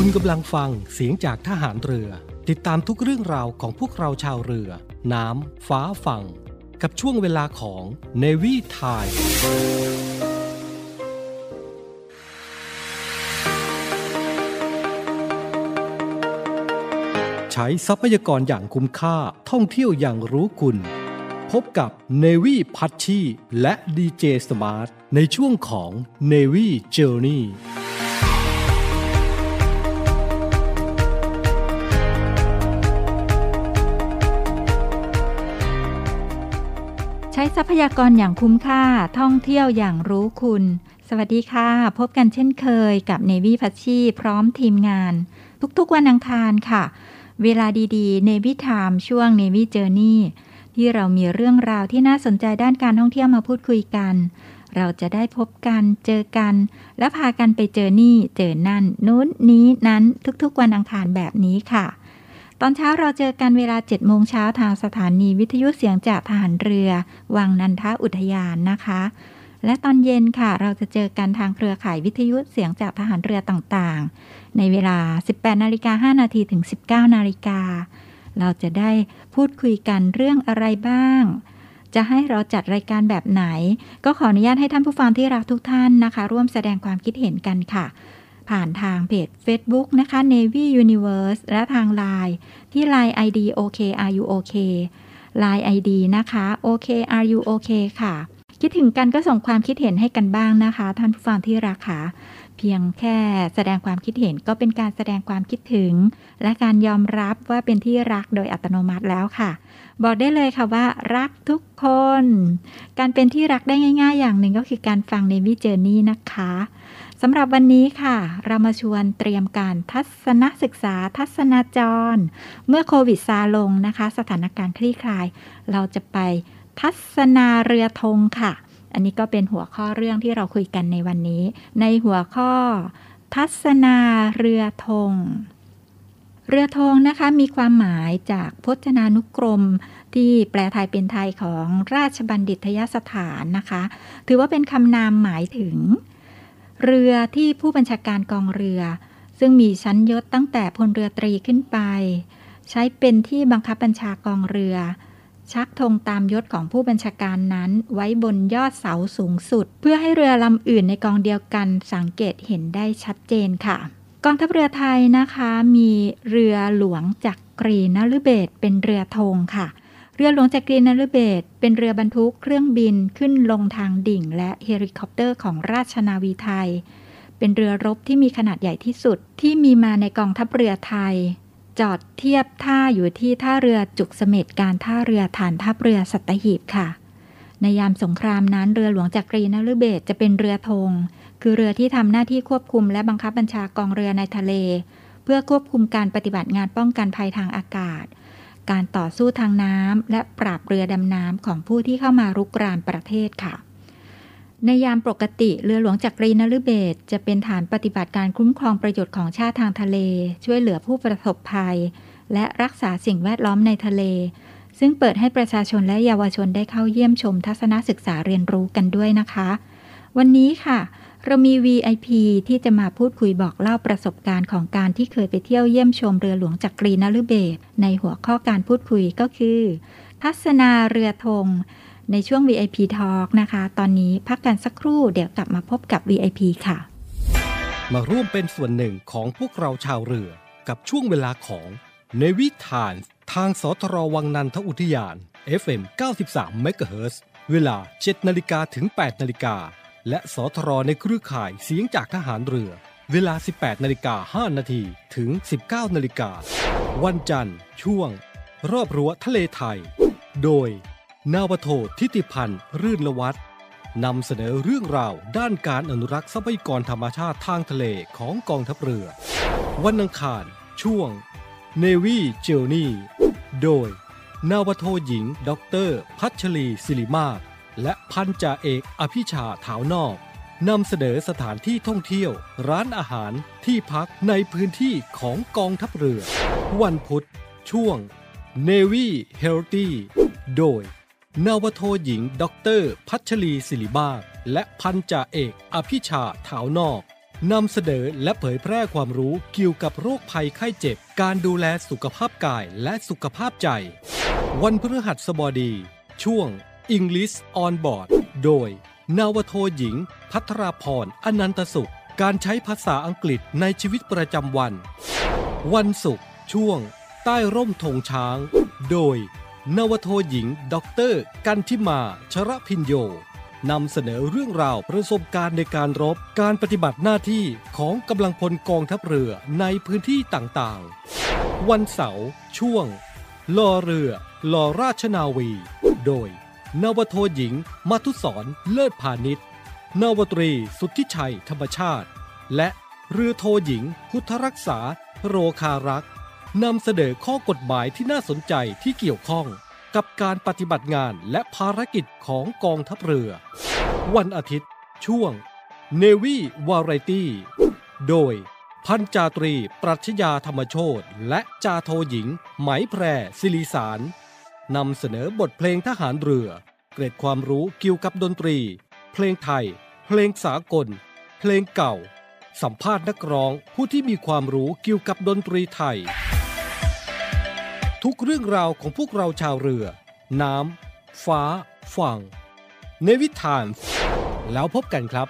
คุณกำลังฟังเสียงจากทหารเรือติดตามทุกเรื่องราวของพวกเราชาวเรือน้ำฟ้าฝั่งกับช่วงเวลาของ Navy Timeใช้ทรัพยากรอย่างคุ้มค่าท่องเที่ยวอย่างรู้คุณพบกับ Navy Patchi และ DJ Smart ในช่วงของ Navy Journey ใช้ทรัพยากรอย่างคุ้มค่าท่องเที่ยวอย่างรู้คุณสวัสดีค่ะพบกันเช่นเคยกับ Navy Patchi พร้อมทีมงานทุกๆวันอังคารค่ะเวลาดีๆ Navy Time ช่วง Navy Journey ที่เรามีเรื่องราวที่น่าสนใจด้านการท่องเที่ยวมาพูดคุยกันเราจะได้พบกันเจอกันและพากันไปเจอนี่เจอนั่นนู้นนี้นั้นทุกๆวันอังคารแบบนี้ค่ะตอนเช้าเราเจอกันเวลา 7 โมงเช้าทางสถานีวิทยุเสียงจากทหารเรือวังนันทอุทยานนะคะและตอนเย็นค่ะเราจะเจอกันทางเครือข่ายวิทยุเสียงจากทหารเรือต่างๆในเวลา 18.05 น.ถึง 19.00 น.เราจะได้พูดคุยกันเรื่องอะไรบ้างจะให้เราจัดรายการแบบไหนก็ขออนุญาตให้ท่านผู้ฟังที่รักทุกท่านนะคะร่วมแสดงความคิดเห็นกันค่ะผ่านทางเพจ Facebook นะคะ Navy Universe และทาง LINE ที่ LINE ID OKAreYouOK LINE ID นะคะ OKAreYouOK ค่ะคิดถึงกันก็ส่งความคิดเห็นให้กันบ้างนะคะท่านผู้ฟังที่รักค่ะเพียงแค่แสดงความคิดเห็นก็เป็นการแสดงความคิดถึงและการยอมรับว่าเป็นที่รักโดยอัตโนมัติแล้วค่ะบอกได้เลยค่ะว่ารักทุกคนการเป็นที่รักได้ง่ายๆอย่างหนึ่งก็คือการฟัง Navy Journey นะคะสำหรับวันนี้ค่ะเรามาชวนเตรียมการทัศนศึกษาทัศนาจรเมื่อโควิดซาลงนะคะสถานการณ์คลี่คลายเราจะไปทัศนาเรือธงค่ะอันนี้ก็เป็นหัวข้อเรื่องที่เราคุยกันในวันนี้ในหัวข้อทัศนาเรือธงเรือธงนะคะมีความหมายจากพจนานุกรมที่แปลไทยเป็นไทยของราชบัณฑิตยสถานนะคะถือว่าเป็นคำนามหมายถึงเรือที่ผู้บัญชาการกองเรือซึ่งมีชั้นยศตั้งแต่พลเรือตรีขึ้นไปใช้เป็นที่บังคับบัญชากองเรือชักธงตามยศของผู้บัญชาการนั้นไว้บนยอดเสาสูงสุดเพื่อให้เรือลำอื่นในกองเดียวกันสังเกตเห็นได้ชัดเจนค่ะกองทัพเรือไทยนะคะมีเรือหลวงจักรีนฤเบศรเป็นเรือธงค่ะเรือหลวงจักรีนฤเบศรเป็นเรือบรรทุกเครื่องบินขึ้นลงทางดิ่งและเฮลิคอปเตอร์ของราชนาวีไทยเป็นเรือรบที่มีขนาดใหญ่ที่สุดที่มีมาในกองทัพเรือไทยจอดเทียบท่าอยู่ที่ท่าเรือจุกเสม็ดการท่าเรือฐานทัพเรือสัตหีบค่ะในยามสงครามนั้นเรือหลวงจักรีนฤเบศรจะเป็นเรือธงคือเรือที่ทำหน้าที่ควบคุมและบังคับบัญชากองเรือในทะเลเพื่อควบคุมการปฏิบัติงานป้องกันภัยทางอากาศการต่อสู้ทางน้ำและปราบเรือดำน้ำของผู้ที่เข้ามารุกรานประเทศค่ะในยามปกติเรือหลวงจักรีนฤเบศรจะเป็นฐานปฏิบัติการคุ้มครองประโยชน์ของชาติทางทะเลช่วยเหลือผู้ประสบภัยและรักษาสิ่งแวดล้อมในทะเลซึ่งเปิดให้ประชาชนและเยาวชนได้เข้าเยี่ยมชมทัศนศึกษาเรียนรู้กันด้วยนะคะวันนี้ค่ะเรามี VIP ที่จะมาพูดคุยบอกเล่าประสบการณ์ของการที่เคยไปเที่ยวเยี่ยมชมเรือหลวงจักรีนฤเบศรในหัวข้อการพูดคุยก็คือทัศนาเรือธงในช่วง VIP Talk นะคะตอนนี้พักกันสักครู่เดี๋ยวกลับมาพบกับ VIP ค่ะมาร่วมเป็นส่วนหนึ่งของพวกเราชาวเรือกับช่วงเวลาของ Navy Time ทางสทรวังนันทอุทยาน FM 93 MHz เวลา 7:00 นถึง 8:00 นและสทรในเครือข่ายเสียงจากทหารเรือเวลา 18:05 นถึง 19:00 นวันจันทร์ช่วงรอบรั้วทะเลไทยโดยนาวาโททิติพันธ์รื่นละวัฒน์นำเสนอเรื่องราวด้านการอนุรักษ์ทรัพยากรธรรมชาติทางทะเลของกองทัพเรือวันอังคารช่วง Navy Journey โดยนาวาโทหญิงดร.พัชรีศิริมาศและพันจ่าเอกอภิชาถาวนอกนำเสนอสถานที่ท่องเที่ยวร้านอาหารที่พักในพื้นที่ของกองทัพเรือวันพุธช่วง Navy Healthy โดยนาวโทหญิงดร.พัชรีศิริมาศและพันจ่าเอกอภิชาถาวนอก นำเสนอและเผยแพร่ความรู้เกี่ยวกับโรคภัยไข้เจ็บการดูแลสุขภาพกายและสุขภาพใจวันพฤหัสบดีช่วง English on board โดยนาวโทหญิงภัทราพรอนันตสุขการใช้ภาษาอังกฤษในชีวิตประจำวันวันศุกร์ช่วงใต้ร่มธงช้างโดยนาวโทหญิงด็อกเตอร์กันทิมาชรพิญโยนำเสนอเรื่องราวประสบการณ์ในการรบการปฏิบัติหน้าที่ของกำลังพลกองทัพเรือในพื้นที่ต่างๆวันเสาร์ช่วงลอเรือลอราชนาวีโดยนาวโทหญิงมัทุศรเลิศพาณิชย์นาวตรีสุทธิชัยธรรมชาติและเรือโทหญิงพุทธรักษาโรคารักษ์นำเสนอข้อกฎหมายที่น่าสนใจที่เกี่ยวข้องกับการปฏิบัติงานและภารกิจของกองทัพเรือวันอาทิตย์ช่วง Navy Variety โดยพันจ่าตรีปรัชญาธรรมโชติและจ่าโทหญิงไหมแพรศิริสารนำเสนอบทเพลงทหารเรือเกร็ดความรู้เกี่ยวกับดนตรีเพลงไทยเพลงสากลเพลงเก่าสัมภาษณ์นักร้องผู้ที่มีความรู้เกี่ยวกับดนตรีไทยทุกเรื่องราวของพวกเราชาวเรือน้ำฟ้าฝั่ง Navy Time แล้วพบกันครับ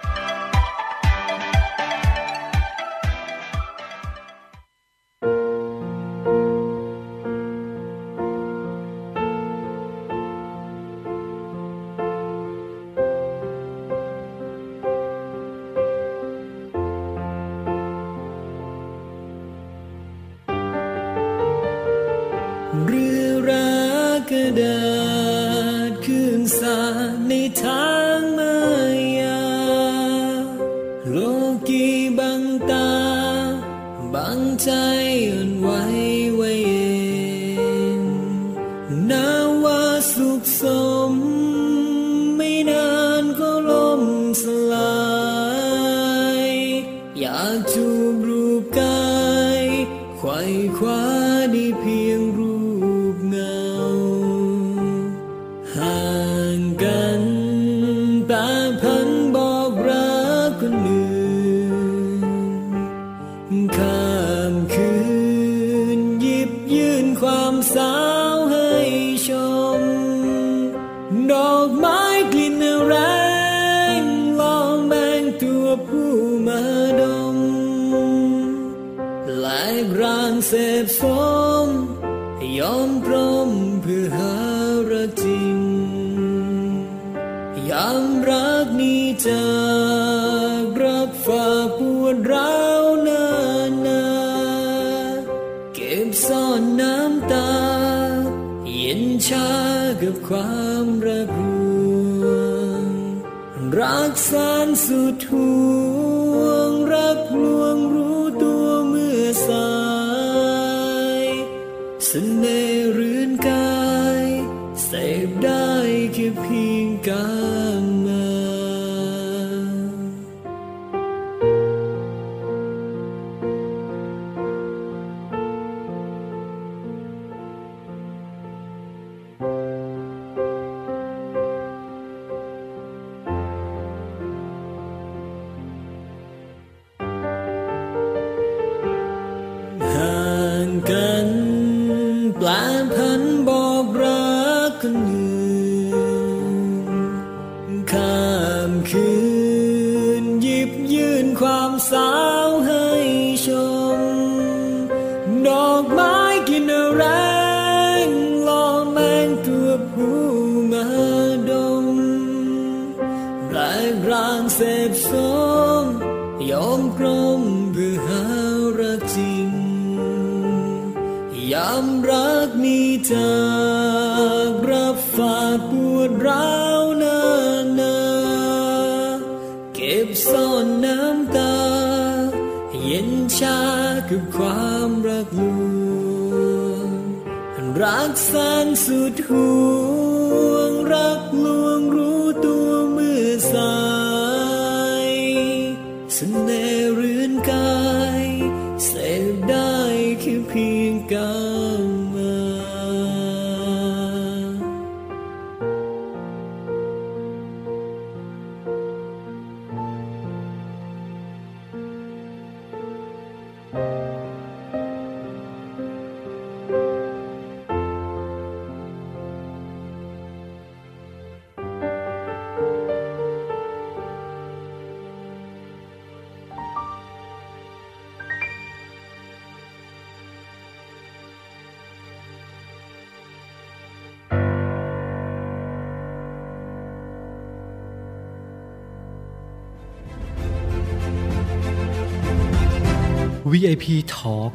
VIP Talk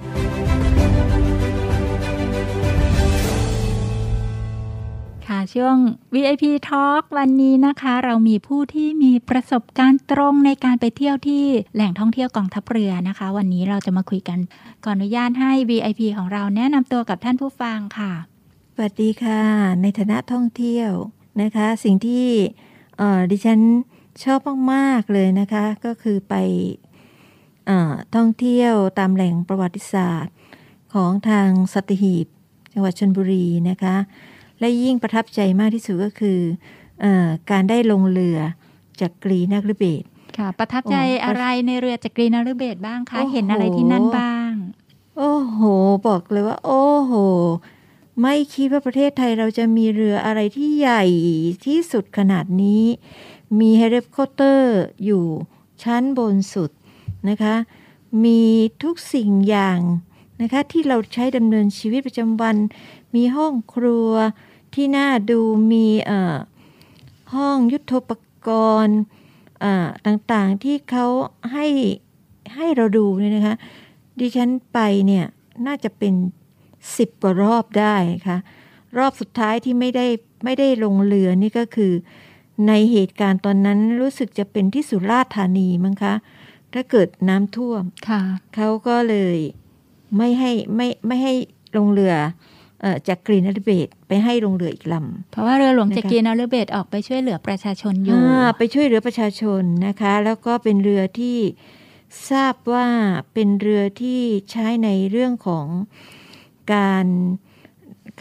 ค่ะช่วง VIP Talk วันนี้นะคะเรามีผู้ที่มีประสบการณ์ตรงในการไปเที่ยวที่แหล่งท่องเที่ยวกองทัพเรือนะคะวันนี้เราจะมาคุยกันขออนุญาตให้ VIP ของเราแนะนำตัวกับท่านผู้ฟังค่ะสวัสดีค่ะในฐานะท่องเที่ยวนะคะสิ่งที่ดิฉันชอบมากๆเลยนะคะก็คือไปท่องเที่ยวตามแหล่งประวัติศาสตร์ของทางสัตหีบจังหวัดชลบุรีนะคะและยิ่งประทับใจมากที่สุดก็คือการได้ลงเรือจักรีนฤเบศรค่ะประทับใจอะไรในเรือจักรีนฤเบศรบ้างคะเห็นอะไรที่นั่นบ้างโอ้โหบอกเลยว่าโอ้โหไม่คิดว่าประเทศไทยเราจะมีเรืออะไรที่ใหญ่ที่สุดขนาดนี้มีเฮลิคอปเตอร์อยู่ชั้นบนสุดนะคะมีทุกสิ่งอย่างนะคะที่เราใช้ดำเนินชีวิตประจำวันมีห้องครัวที่น่าดูมีห้องยุทโธปกรณ์ต่างๆที่เขาให้เราดูเนี่ยนะคะดิฉันไปเนี่ยน่าจะเป็น10กว่ารอบได้ค่ะรอบสุดท้ายที่ไม่ได้ลงเรือนี่ก็คือในเหตุการณ์ตอนนั้นรู้สึกจะเป็นที่สุราษฎร์ธานีมั้งคะถ้าเกิดน้ำท่วมเขาก็เลยไม่ให้ลงเรือจักรีนฤเบศรไปให้ลงเรืออีกลำเพราะว่าเรือหลวงจักรีนฤเบศรออกไปช่วยเหลือประชาชนอยู่ไปช่วยเหลือประชาชนนะคะแล้วก็เป็นเรือที่ทราบว่าเป็นเรือที่ใช้ในเรื่องของก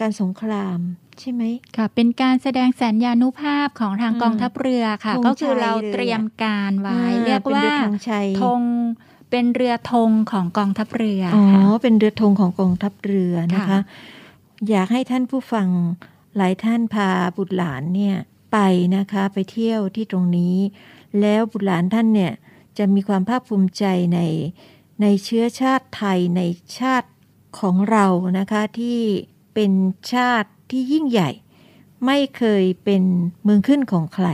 ารสงครามใช่ไหมค่ะเป็นการแสดงสัญญานุภาพของทางกองทัพเรือค่ะก็คือเราเตรียมการไว้เรียกว่าธงเป็นเรือธงของกองทัพเรืออ๋อเป็นเรือธงของกองทัพเรือนะคะอยากให้ท่านผู้ฟังหลายท่านพาบุตรหลานเนี่ยไปนะคะไปเที่ยวที่ตรงนี้แล้วบุตรหลานท่านเนี่ยจะมีความภาคภูมิใจในเชื้อชาติไทยในชาติของเรานะคะที่เป็นชาติที่ยิ่งใหญ่ไม่เคยเป็นเมืองขึ้นของใคร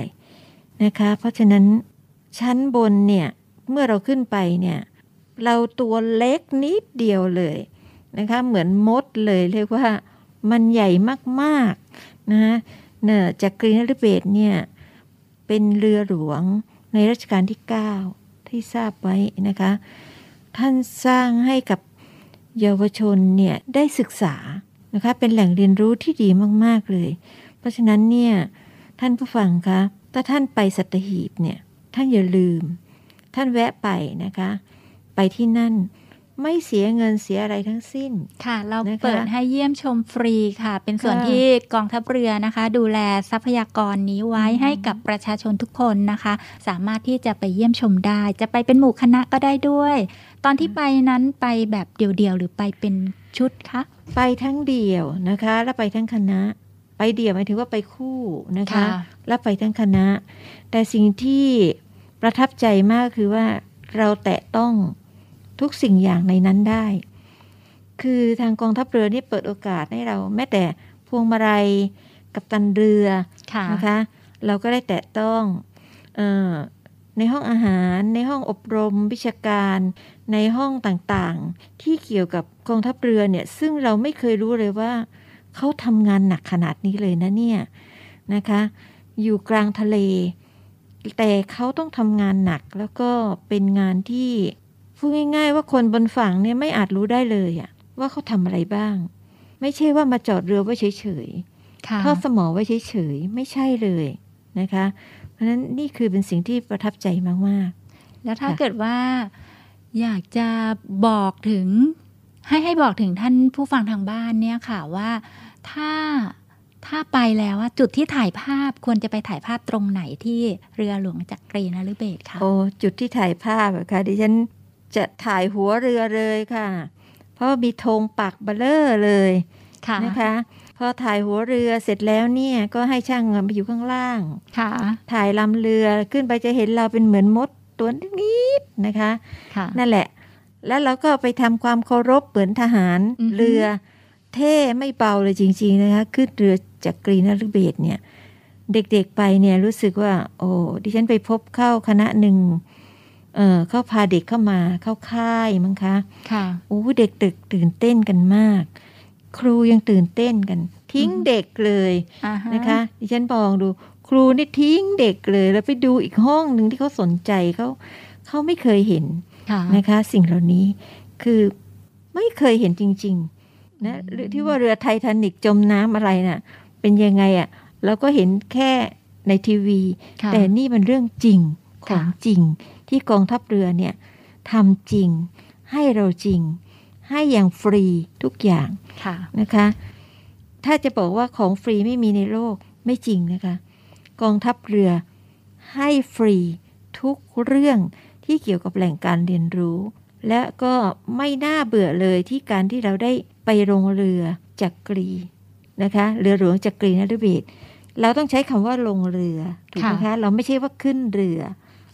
นะคะเพราะฉะนั้นชั้นบนเนี่ยเมื่อเราขึ้นไปเนี่ยเราตัวเล็กนิดเดียวเลยนะคะเหมือนมดเลยเรียกว่ามันใหญ่มากๆนะฮะจักรีนฤเบศรเนี่ยเป็นเรือหลวงในรัชกาลที่9ที่ทราบไว้นะคะท่านสร้างให้กับเยาวชนเนี่ยได้ศึกษานะคะเป็นแหล่งเรียนรู้ที่ดีมากๆเลยเพราะฉะนั้นเนี่ยท่านผู้ฟังคะถ้าท่านไปสัตหีบเนี่ยท่านอย่าลืมท่านแวะไปนะคะไปที่นั่นไม่เสียเงินเสียอะไรทั้งสิ้นค่ะเราเปิดให้เยี่ยมชมฟรีค่ะเป็นส่วนที่กองทัพเรือนะคะดูแลทรัพยากรนี้ไว้ให้กับประชาชนทุกคนนะคะสามารถที่จะไปเยี่ยมชมได้จะไปเป็นหมู่คณะก็ได้ด้วยตอนที่ไปนั้นไปแบบเดี่ยวๆหรือไปเป็นชุดคะไปทั้งเดี่ยวนะคะแล้วไปทั้งคณะไปเดี่ยวหมายถึงว่าไปคู่นะคะแล้วไปทั้งคณะแต่สิ่งที่ประทับใจมากคือว่าเราแตะต้องทุกสิ่งอย่างในนั้นได้คือทางกองทัพเรือนี่เปิดโอกาสให้เราแม้แต่พวงมาลัยกัปตันเรือนะคะเราก็ได้แตะต้องในห้องอาหารในห้องอบรมวิชาการในห้องต่างๆที่เกี่ยวกับกองทัพเรือเนี่ยซึ่งเราไม่เคยรู้เลยว่าเขาทำงานหนักขนาดนี้เลยนะเนี่ยนะคะอยู่กลางทะเลแต่เขาต้องทำงานหนักแล้วก็เป็นงานที่พูดง่ายๆว่าคนบนฝั่งเนี่ยไม่อาจรู้ได้เลยอะว่าเขาทำอะไรบ้างไม่ใช่ว่ามาจอดเรือไว้เฉยๆทอดสมอไว้เฉยๆไม่ใช่เลยนะคะเพราะฉะนั้นนี่คือเป็นสิ่งที่ประทับใจมากๆแล้วถ้าเกิดว่าอยากจะบอกถึงให้บอกถึงท่านผู้ฟังทางบ้านเนี่ยค่ะว่าถ้าไปแล้วจุดที่ถ่ายภาพควรจะไปถ่ายภาพตรงไหนที่เรือหลวงจักรีนฤเบศรค่ะโอ้จุดที่ถ่ายภาพอะค่ะดิฉันจะถ่ายหัวเรือเลยค่ะเพราะมีธงปักเบลอเลยนะคะพอถ่ายหัวเรือเสร็จแล้วเนี่ยก็ให้ช่างไปอยู่ข้างล่างถ่ายลำเรือขึ้นไปจะเห็นเราเป็นเหมือนมดตัวนิดๆนะคะนั่นแหละแล้วเราก็ไปทำความเคารพเหมือนทหารเรือเท่ไม่เบาเลยจริงๆนะคะขึ้นเรือจักรีนฤเบศรเนี่ยเด็กๆไปเนี่ยรู้สึกว่าโอ้ดิฉันไปพบเข้าคณะหนึ่ง เขาพาเด็กเข้ามาเข้าค่ายมั้งคะค่ะโอ้เด็กตื่นเต้นกันมากครูยังตื่นเต้นกันทิ้งเด็กเลยนะคะดิฉันมองดูครูนี่ทิ้งเด็กเลยแล้วไปดูอีกห้องนึงที่เขาสนใจเขาไม่เคยเห็นนะคะสิ่งเหล่านี้คือไม่เคยเห็นจริงๆนะหรือที่ว่าเรือไททานิคจมน้ำอะไรน่ะเป็นยังไงอ่ะเราก็เห็นแค่ในทีวีแต่นี่มันเรื่องจริงของจริงที่กองทัพเรือเนี่ยทำจริงให้เราจริงให้อย่างฟรีทุกอย่างนะคะถ้าจะบอกว่าของฟรีไม่มีในโลกไม่จริงนะคะกองทัพเรือให้ฟรีทุกเรื่องที่เกี่ยวกับแหล่งการเรียนรู้และก็ไม่น่าเบื่อเลยที่การที่เราได้ไปลงเรือจักรีนะคะเรือหลวงจักรีนฤเบศรเราต้องใช้คำว่าลงเรือถูกไหมคะเราไม่ใช่ว่าขึ้นเรือ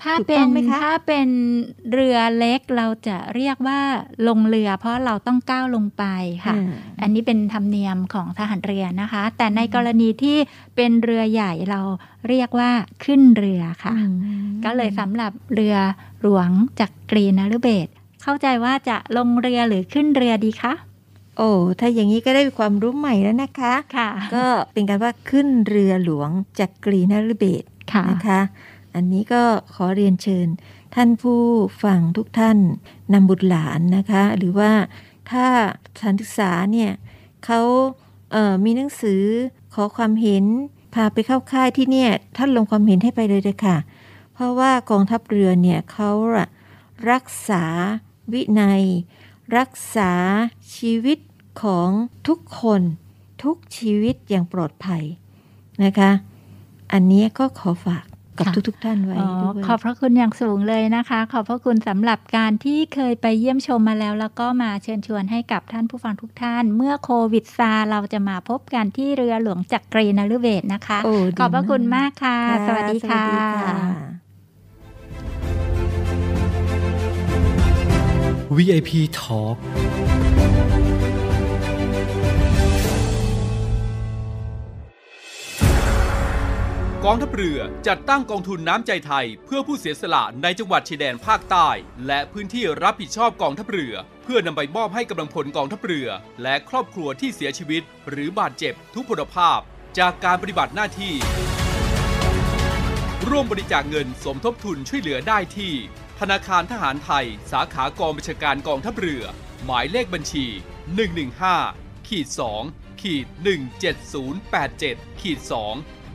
ถ้าเป็นเรือเล็กเราจะเรียกว่าลงเรือเพราะเราต้องก้าวลงไปค่ะอันนี้เป็นธรรมเนียมของทหารเรือนะคะแต่ในกรณีที่เป็นเรือใหญ่เราเรียกว่าขึ้นเรือค่ะก็เลยสำหรับเรือหลวงจักรีนฤเบศรเข้าใจว่าจะลงเรือหรือขึ้นเรือดีคะโอ้ถ้าอย่างนี้ก็ได้ความรู้ใหม่แล้วนะคะก็เป็นการว่าขึ้นเรือหลวงจักรีนฤเบศรนะคะอันนี้ก็ขอเรียนเชิญท่านผู้ฟังทุกท่านนำบุตรหลานนะคะหรือว่าถ้าสถานศึกษาเนี่ยเขามีหนังสือขอความเห็นพาไปเข้าค่ายที่เนี่ยท่านลงความเห็นให้ไปเลยเลยค่ะเพราะว่ากองทัพเรือเนี่ยเขารักษาวินัยรักษาชีวิตของทุกคนทุกชีวิตอย่างปลอดภัยนะคะอันนี้ก็ขอฝากกับทุกๆท่านไว้ด้วยขอบพระคุณอย่างสูงเลยนะคะขอบพระคุณสำหรับการที่เคยไปเยี่ยมชมมาแล้วก็มาเชิญชวนให้กับท่านผู้ฟังทุกท่านเมื่อโควิดซาเราจะมาพบกันที่เรือหลวงจักรีนฤเบศรนะคะขอบพระคุณมากค่ะสวัสดีค่ะVIP Talkกองทัพเรือจัดตั้งกองทุนน้ำใจไทยเพื่อผู้เสียสละในจังหวัดชายแดนภาคใต้และพื้นที่รับผิดชอบกองทัพเรือเพื่อนำไปมอบให้กำลังพลกองทัพเรือและครอบครัวที่เสียชีวิตหรือบาดเจ็บทุกพลภาพจากการปฏิบัติหน้าที่ร่วมบริจาคเงินสมทบทุนช่วยเหลือได้ที่ธนาคารทหารไทยสาขากองบัญชาการกองทัพเรือหมายเลขบัญชี 115-2-17087-2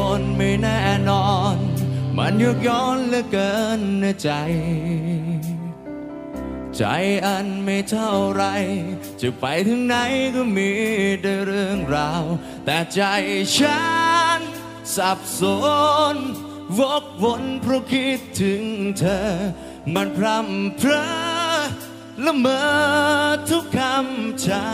คนไม่แน่นอนมันยุกย้อนเหลือเกินนะใจอันไม่เท่าไรจะไปถึงไหนก็มีแต่เรื่องราวแต่ใจฉันสับสนวกวนเพราะคิดถึงเธอมันพร่ำเพ้อละเมอทุกคำจา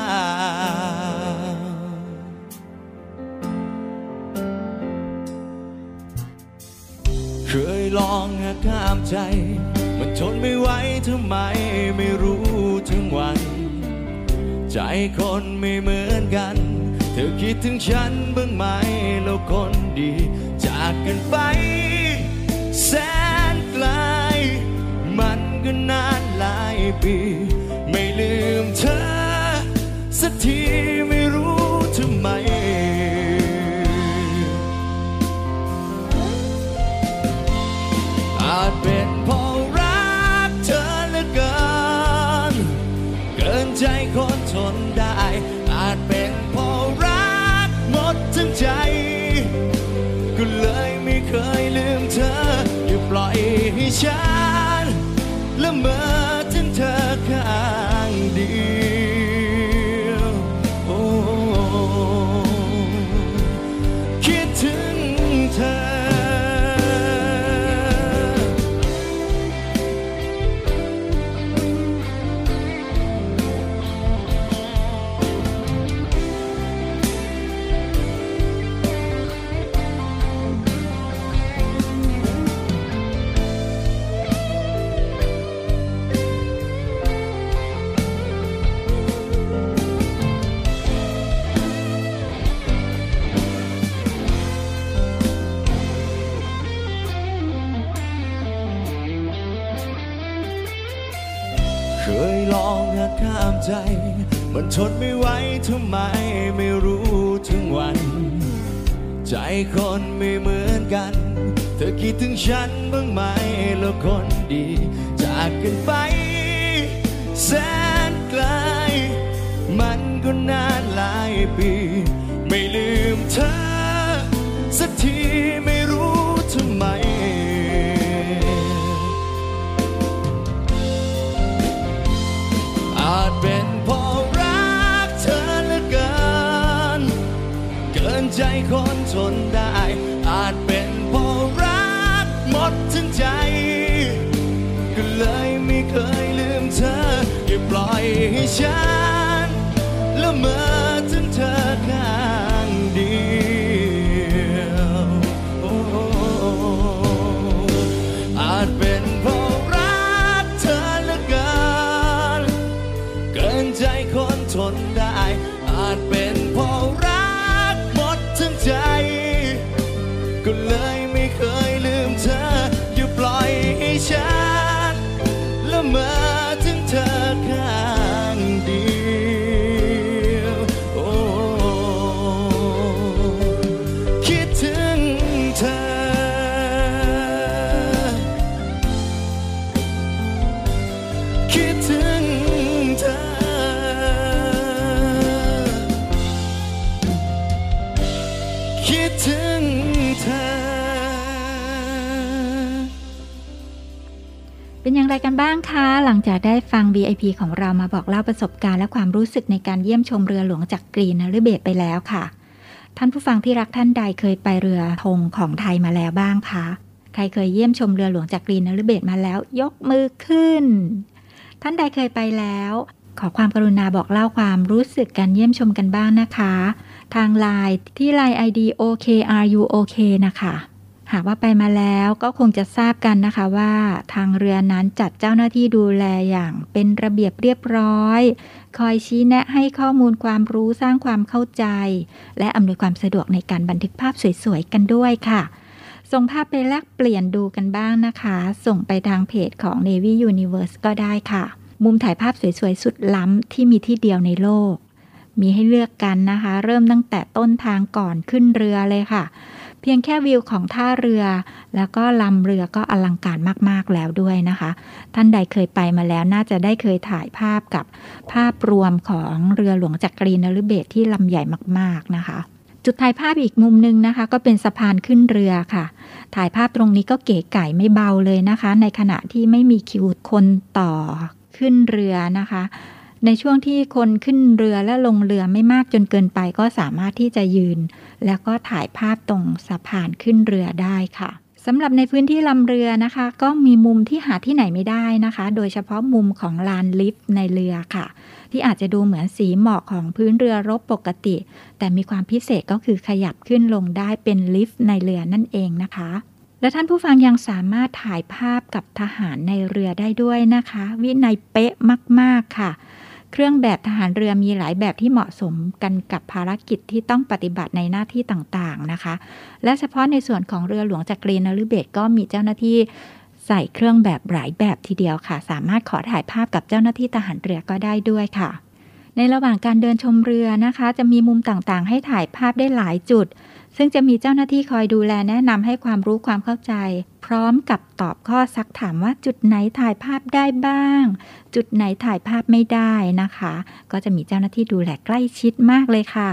เคยลองข้ามใจมันทนไม่ไหวทำไมไม่รู้ทั้งวันใจคนไม่เหมือนกันเธอคิดถึงฉันบ้างไหมแล้วคนดีจากกันไปแสนไกลมันก็นานหลายปีไม่ลืมเธอสักทีไม่รู้ทำไมอาจเป็นเพราะรักเธอเหลือเกินเกินใจคนทนได้อาจเป็นเพราะรักหมดทั้งใจก็เลยไม่เคยลืม เคยลองหักข้ามใจมันทนไม่ไหวทำไมไม่รู้ถึงวันใจคนไม่เหมือนกันเธอคิดถึงฉันบ้างไหมแล้วคนดีจากกันไปแสนไกลมันก็นานหลายปีไม่ลืมเธอสักทีไม่รู้ทำไมอาจเป็นเพราะรักเธอเหลือเกินเกินใจคนทนได้อาจเป็นเพราะรักหมดทั้งใจก็เลยไม่เคยลืมเธออย่าปล่อยให้ฉันละเมอถึงเธอข้างเดียวอาจเป็นเพราะรักเธอเหลือเกินเกินใจคนทนได้อาจเป็นเพราะรักหมดทั้งใจก็เลยไม่เคยลืมเธออย่าปล่อยให้ฉันละเมอถึงเธอข้างเดียวโอ้คิดถึงเธอคิดถึงเธอคิดถึงเธอเป็นอย่างไรกันบ้างคะหลังจากได้ฟัง VIP ของเรามาบอกเล่าประสบการณ์และความรู้สึกในการเยี่ยมชมเรือหลวงจักรีนฤเบศรไปแล้วค่ะท่านผู้ฟังที่รักท่านใดเคยไปเรือธงของไทยมาแล้วบ้างคะใครเคยเยี่ยมชมเรือหลวงจักรีนฤเบศรมาแล้วยกมือขึ้นท่านใดเคยไปแล้วขอความกรุณาบอกเล่าความรู้สึกการเยี่ยมชมกันบ้างนะคะทาง LINE ที่ LINE ID OKAreYouOK นะคะหากว่าไปมาแล้วก็คงจะทราบกันนะคะว่าทางเรือนั้นจัดเจ้าหน้าที่ดูแลอย่างเป็นระเบียบเรียบร้อยคอยชี้แนะให้ข้อมูลความรู้สร้างความเข้าใจและอำนวยความสะดวกในการบันทึกภาพสวยๆกันด้วยค่ะส่งภาพไปแลกเปลี่ยนดูกันบ้างนะคะส่งไปทางเพจของ Navy Universe ก็ได้ค่ะมุมถ่ายภาพสวยๆสุดล้ำที่มีที่เดียวในโลกมีให้เลือกกันนะคะเริ่มตั้งแต่ต้นทางก่อนขึ้นเรือเลยค่ะเพียงแค่วิวของท่าเรือแล้วก็ลำเรือก็อลังการมากๆแล้วด้วยนะคะท่านใดเคยไปมาแล้วน่าจะได้เคยถ่ายภาพกับภาพรวมของเรือหลวงจักรีนฤเบศรที่ลำใหญ่มากๆนะคะจุดถ่ายภาพอีกมุมนึงนะคะก็เป็นสะพานขึ้นเรือค่ะถ่ายภาพตรงนี้ก็เก๋ไก๋ไม่เบาเลยนะคะในขณะที่ไม่มีคิวคนต่อขึ้นเรือนะคะในช่วงที่คนขึ้นเรือและลงเรือไม่มากจนเกินไปก็สามารถที่จะยืนแล้วก็ถ่ายภาพตรงสะพานขึ้นเรือได้ค่ะสำหรับในพื้นที่ลำเรือนะคะก็มีมุมที่หาที่ไหนไม่ได้นะคะโดยเฉพาะมุมของลานลิฟต์ในเรือค่ะที่อาจจะดูเหมือนสีหมอกของพื้นเรือรบปกติแต่มีความพิเศษก็คือขยับขึ้นลงได้เป็นลิฟต์ในเรือนั่นเองนะคะและท่านผู้ฟังยังสามารถถ่ายภาพกับทหารในเรือได้ด้วยนะคะวินัยเป๊ะมากๆค่ะเครื่องแบบทหารเรือมีหลายแบบที่เหมาะสมกันกับภารกิจที่ต้องปฏิบัติในหน้าที่ต่างๆนะคะและเฉพาะในส่วนของเรือหลวงจักรีนฤเบศรก็มีเจ้าหน้าที่ใส่เครื่องแบบหลายแบบทีเดียวค่ะสามารถขอถ่ายภาพกับเจ้าหน้าที่ทหารเรือก็ได้ด้วยค่ะในระหว่างการเดินชมเรือนะคะจะมีมุมต่างๆให้ถ่ายภาพได้หลายจุดซึ่งจะมีเจ้าหน้าที่คอยดูแลแนะนำให้ความรู้ความเข้าใจพร้อมกับตอบข้อซักถามว่าจุดไหนถ่ายภาพได้บ้างจุดไหนถ่ายภาพไม่ได้นะคะก็จะมีเจ้าหน้าที่ดูแลใกล้ชิดมากเลยค่ะ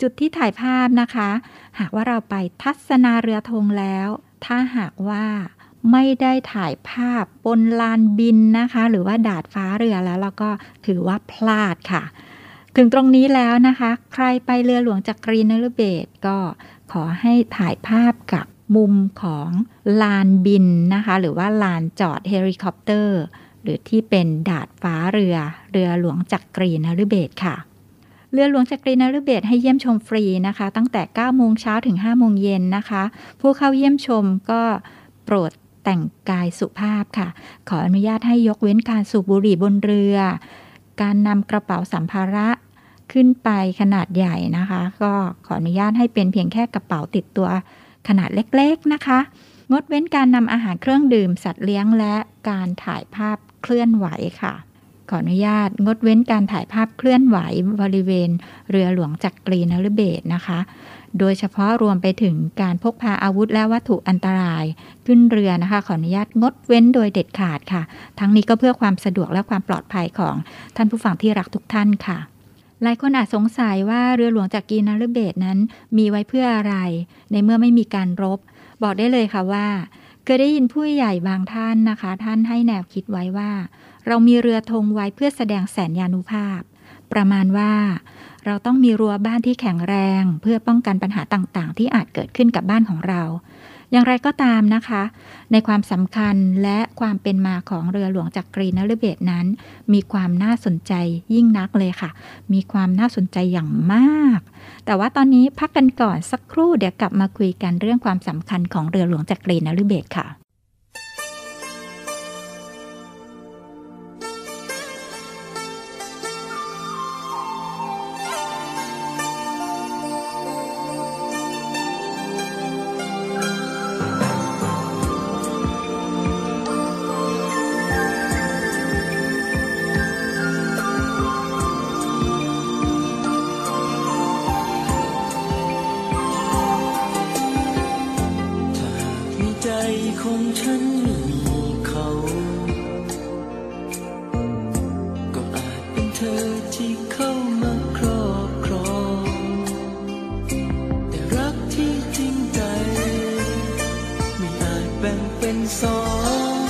จุดที่ถ่ายภาพนะคะหากว่าเราไปทัศนาเรือธงแล้วถ้าหากว่าไม่ได้ถ่ายภาพบนลานบินนะคะหรือว่าดาดฟ้าเรือแล้วเราก็ถือว่าพลาดค่ะถึงตรงนี้แล้วนะคะใครไปเรือหลวงจักรีนฤเบศรก็ขอให้ถ่ายภาพกับมุมของลานบินนะคะหรือว่าลานจอดเฮลิคอปเตอร์หรือที่เป็นดาดฟ้าเรือหลวงจักรีนฤเบศรค่ะเรือหลวงจักรีนฤเบศรให้เยี่ยมชมฟรีนะคะตั้งแต่ 9:00 น.ถึง 5:00 น.เย็นนะคะผู้เข้าเยี่ยมชมก็โปรดแต่งกายสุภาพค่ะขออนุญาตให้ยกเว้นการสูบบุหรี่บนเรือการนำกระเป๋าสัมภาระขึ้นไปขนาดใหญ่นะคะก็ขออนุญาตให้เป็นเพียงแค่กระเป๋าติดตัวขนาดเล็กๆนะคะงดเว้นการนำอาหารเครื่องดื่มสัตว์เลี้ยงและการถ่ายภาพเคลื่อนไหวค่ะ ขออนุญาตงดเว้นการถ่ายภาพเคลื่อนไหวบริเวณเรือหลวงจักรีนฤเบศรนะคะโดยเฉพาะรวมไปถึงการพกพาอาวุธและวัตถุอันตรายขึ้นเรือนะคะขออนุญาตงดเว้นโดยเด็ดขาดค่ะทั้งนี้ก็เพื่อความสะดวกและความปลอดภัยของท่านผู้ฟังที่รักทุกท่านค่ะหลายคนอาจสงสัยว่าเรือหลวงจักรีนฤเบศรนั้นมีไว้เพื่ออะไรในเมื่อไม่มีการรบบอกได้เลยค่ะว่าเคยได้ยินผู้ใหญ่บางท่านนะคะท่านให้แนวคิดไว้ว่าเรามีเรือธงไว้เพื่อแสดงแสนยานุภาพประมาณว่าเราต้องมีรั้วบ้านที่แข็งแรงเพื่อป้องกันปัญหาต่างๆที่อาจเกิดขึ้นกับบ้านของเราอย่างไรก็ตามนะคะในความสำคัญและความเป็นมาของเรือหลวงจักรีนฤเบศรนั้นมีความน่าสนใจยิ่งนักเลยค่ะมีความน่าสนใจอย่างมากแต่ว่าตอนนี้พักกันก่อนสักครู่เดี๋ยวกลับมาคุยกันเรื่องความสำคัญของเรือหลวงจักรีนฤเบศรค่ะของฉันไม่มีเขาก็อาจเป็นเธอที่เข้ามาครอบครองแต่รักที่จริงใจไม่อาจแบ่งเป็นสอง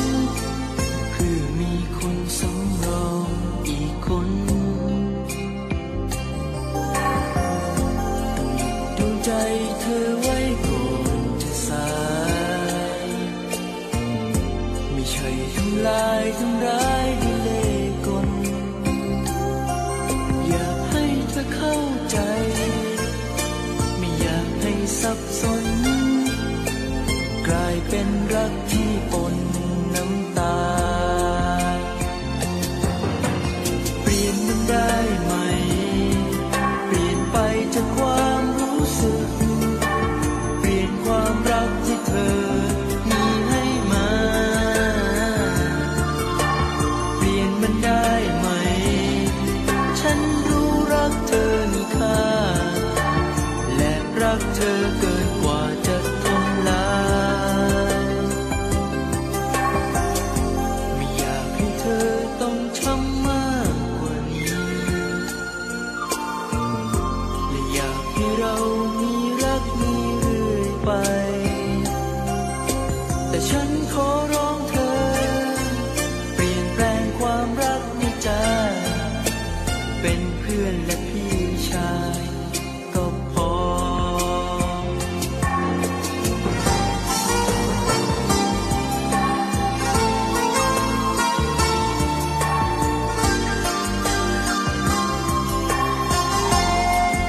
คือมีคนสำรองอีกคนต้องหยุดดวงใจเธอไว้ก่อนจะสายไม่ใช่ทำลายทำร้ายด้วยเล่ห์กลอยากให้เธอเข้าใจไม่อยากให้สับสนกลายเป็นรักที่ปนน้ำตาเปลี่ยนมันได้ไหมเปลี่ยนไปจากความรู้สึกเปลี่ยนความรักที่เธอเธอเกินกว่าจะทำลายไม่อยากให้เธอต้องช้ำมากกว่านี้และอยากให้เรามีรักนี้เรื่อยไปแต่ฉันขอร้องเธอเปลี่ยนแปลงความรักในใจเป็นเพื่อนและพี่ชาย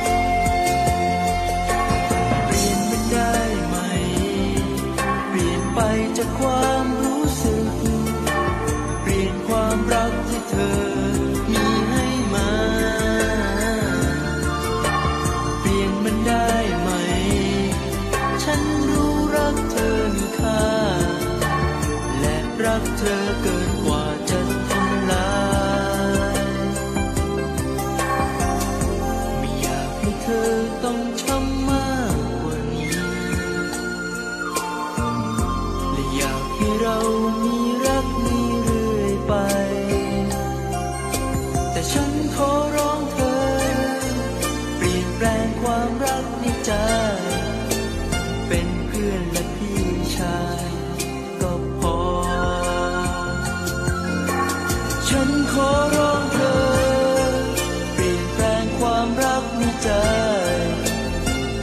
ความรู้สึกเปลี่ยนความรักที่เธอมีให้มาเปลี่ยนมันได้ไหมฉันรู้รักเธอมีค่าและรักเธอเกินกว่าจะทำลายไม่อยากให้เธอต้องช้ำมากกว่านี้และอยากให้เรามีรักนี้เรื่อยไปแต่ฉันขอร้องเธอเปลี่ยนแปลงความรักในใจเป็นเพื่อนและพี่ชายก็พอฉันขอร้องเธอเปลี่ยนแปลงความรักในใจ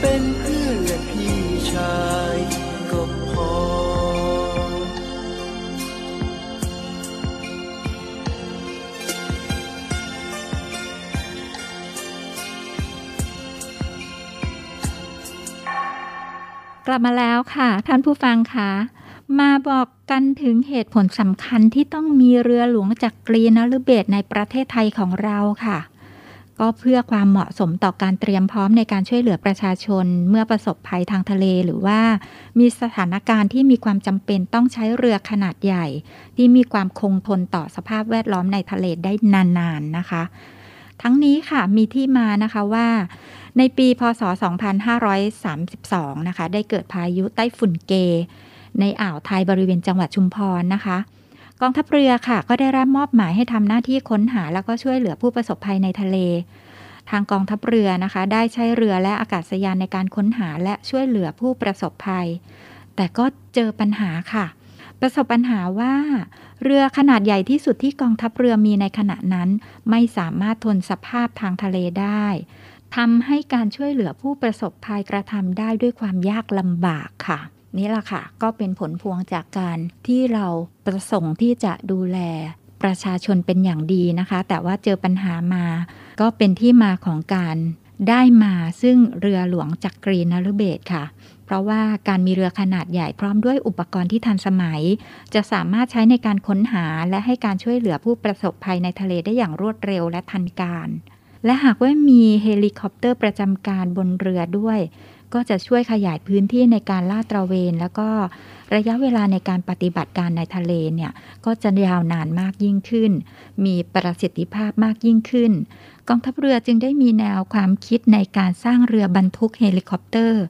เป็นเพื่อนและพี่ชายก็พอกลับมาแล้วค่ะท่านผู้ฟังคะมาบอกกันถึงเหตุผลสำคัญที่ต้องมีเรือหลวงจักรีนฤเบศรในประเทศไทยของเราค่ะ ก็เพื่อความเหมาะสมต่อการเตรียมพร้อมในการช่วยเหลือประชาชนเมื่อประสบภัยทางทะเลหรือว่ามีสถานการณ์ที่มีความจำเป็นต้องใช้เรือขนาดใหญ่ที่มีความคงทนต่อสภาพแวดล้อมในทะเลได้นานๆนะคะทั้งนี้ค่ะมีที่มานะคะว่าในปีพ.ศ. 2532นะคะได้เกิดพายุไต้ฝุ่นเกในอ่าวไทยบริเวณจังหวัดชุมพรนะคะกองทัพเรือค่ะก็ได้รับมอบหมายให้ทำหน้าที่ค้นหาแล้วก็ช่วยเหลือผู้ประสบภัยในทะเลทางกองทัพเรือนะคะได้ใช้เรือและอากาศยานในการค้นหาและช่วยเหลือผู้ประสบภัยแต่ก็เจอปัญหาค่ะประสบปัญหาว่าเรือขนาดใหญ่ที่สุดที่กองทัพเรือมีในขณะนั้นไม่สามารถทนสภาพทางทะเลได้ทำให้การช่วยเหลือผู้ประสบภัยกระทำได้ด้วยความยากลำบากค่ะนี่แหละค่ะก็เป็นผลพวงจากการที่เราประสงค์ที่จะดูแลประชาชนเป็นอย่างดีนะคะแต่ว่าเจอปัญหามาก็เป็นที่มาของการได้มาซึ่งเรือหลวงจักรีนฤเบศรค่ะเพราะว่าการมีเรือขนาดใหญ่พร้อมด้วยอุปกรณ์ที่ทันสมัยจะสามารถใช้ในการค้นหาและให้การช่วยเหลือผู้ประสบภัยในทะเลได้อย่างรวดเร็วและทันการและหากว่ามีเฮลิคอปเตอร์ประจำการบนเรือด้วยก็จะช่วยขยายพื้นที่ในการลาดตระเวนแล้วก็ระยะเวลาในการปฏิบัติการในทะเลเนี่ยก็จะยาวนานมากยิ่งขึ้นมีประสิทธิภาพมากยิ่งขึ้นกองทัพเรือจึงได้มีแนวความคิดในการสร้างเรือบรรทุกเฮลิคอปเตอร์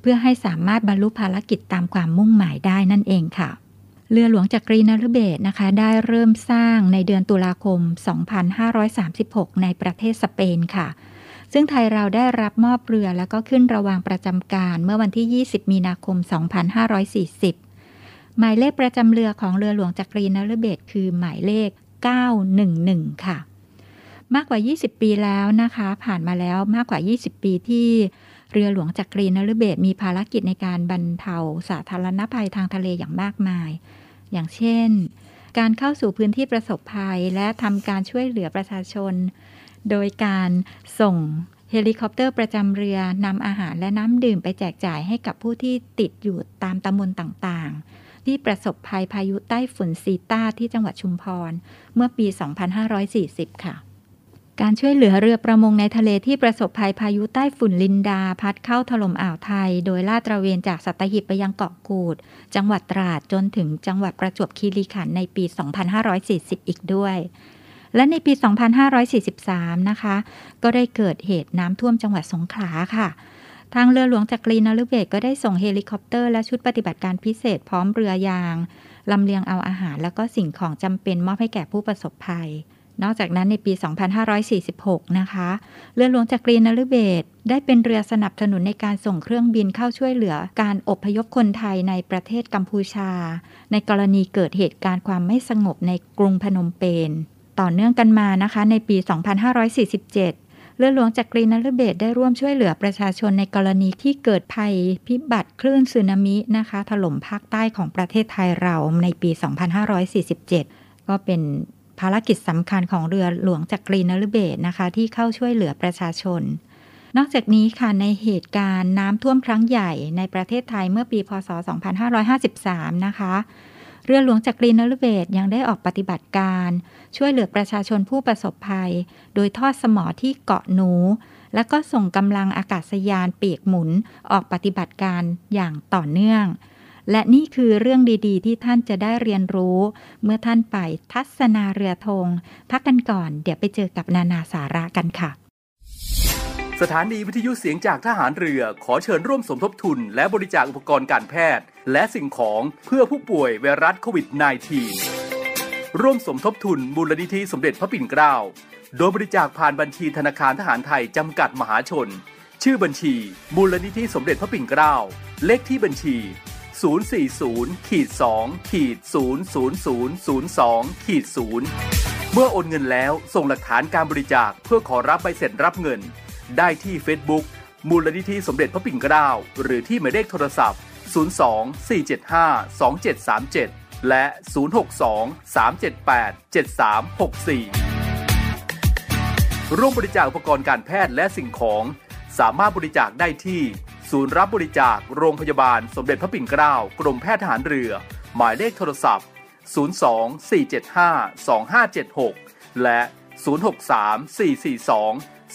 เพื่อให้สามารถบรรลุภารกิจตามความมุ่งหมายได้นั่นเองค่ะเรือหลวงจักรีนฤเบศรนะคะได้เริ่มสร้างในเดือนตุลาคม 2536 ในประเทศสเปนค่ะซึ่งไทยเราได้รับมอบเรือแล้วก็ขึ้นระวางประจำการเมื่อวันที่ 20 มีนาคม 2540 หมายเลขประจำเรือของเรือหลวงจักรีนฤเบศรคือหมายเลข 911 ค่ะมากกว่า 20 ปีแล้วนะคะผ่านมาแล้วมากกว่า 20 ปีที่เรือหลวงจักรีนฤเบศรมีภารกิจในการบรรเทาสาธารณภัยทางทะเลอย่างมากมายอย่างเช่นการเข้าสู่พื้นที่ประสบภัยและทำการช่วยเหลือประชาชนโดยการส่งเฮลิคอปเตอร์ประจำเรือนำอาหารและน้ำดื่มไปแจกจ่ายให้กับผู้ที่ติดอยู่ตามตำบลต่างๆที่ประสบภัยพายุไต้ฝุ่นซีต้าที่จังหวัดชุมพรเมื่อปี 2540 ค่ะการช่วยเหลือเรือประมงในทะเลที่ประสบภัยพายุไต้ฝุ่นลินดาพัดเข้าถล่มอ่าวไทยโดยลาดตระเวนจากสัตหีบไปยังเกาะกูดจังหวัดตราดจนถึงจังหวัดประจวบคีรีขันธ์ในปี 2540 อีกด้วยและในปี 2543 นะคะก็ได้เกิดเหตุน้ำท่วมจังหวัดสงขลาค่ะทางเรือหลวงจักรีนฤเบศรก็ได้ส่งเฮลิคอปเตอร์และชุดปฏิบัติการพิเศษพร้อมเรือยางลำเลียงเอาอาหารแล้วก็สิ่งของจำเป็นมอบให้แก่ผู้ประสบภัยนอกจากนั้นในปี 2546 นะคะเรือหลวงจักรีนฤเบศรได้เป็นเรือสนับสนุนในการส่งเครื่องบินเข้าช่วยเหลือการอพยพคนไทยในประเทศกัมพูชาในกรณีเกิดเหตุการณ์ความไม่สงบในกรุงพนมเปญต่อเนื่องกันมานะคะในปี 2547 เรือหลวงจักรีนฤเบศรได้ร่วมช่วยเหลือประชาชนในกรณีที่เกิดภัยพิบัติคลื่นสึนามินะคะถล่มภาคใต้ของประเทศไทยเราในปี 2547 ก็เป็นภารกิจสำคัญของเรือหลวงจักรีนฤเบศรนะคะที่เข้าช่วยเหลือประชาชนนอกจากนี้ค่ะในเหตุการณ์น้ำท่วมครั้งใหญ่ในประเทศไทยเมื่อปีพ.ศ. 2553 นะคะเรือหลวงจักรีนฤเบศรยังได้ออกปฏิบัติการช่วยเหลือประชาชนผู้ประสบภัยโดยทอดสมอที่เกาะหนูและก็ส่งกำลังอากาศยานปีกหมุนออกปฏิบัติการอย่างต่อเนื่องและนี่คือเรื่องดีๆที่ท่านจะได้เรียนรู้เมื่อท่านไปทัศนาเรือธงพักกันก่อนเดี๋ยวไปเจอกับนานาสาระกันค่ะสถานีวิทยุเสียงจากทหารเรือขอเชิญร่วมสมทบทุนและบริจาคอุปกรณ์การแพทย์และสิ่งของเพื่อผู้ป่วยไวรัสโควิด -19 ร่วมสมทบทุนมูลนิธิสมเด็จพระปิ่นเกล้าโดยบริจาคผ่านบัญชีธนาคารทหารไทยจำกัดมหาชนชื่อบัญชีมูลนิธิสมเด็จพระปิ่นเกล้าเลขที่บัญชี 040-2-00002-0 เมื่อโอนเงินแล้วส่งหลักฐานการบริจาคเพื่อขอรับใบเสร็จรับเงินได้ที่ Facebook มูลนิธิสมเด็จพระปิ่นเกล้าหรือที่หมายเลขโทรศัพท์02-475-2737 และ 062-378-7364 ร่วมบริจาคอุปกรณ์การแพทย์และสิ่งของสามารถบริจาคได้ที่ศูนย์รับบริจาคโรงพยาบาลสมเด็จพระปิ่นเกล้ากรมแพทย์ทหารเรือหมายเลขโทรศัพท์024752576และ0634422 2614ช่วง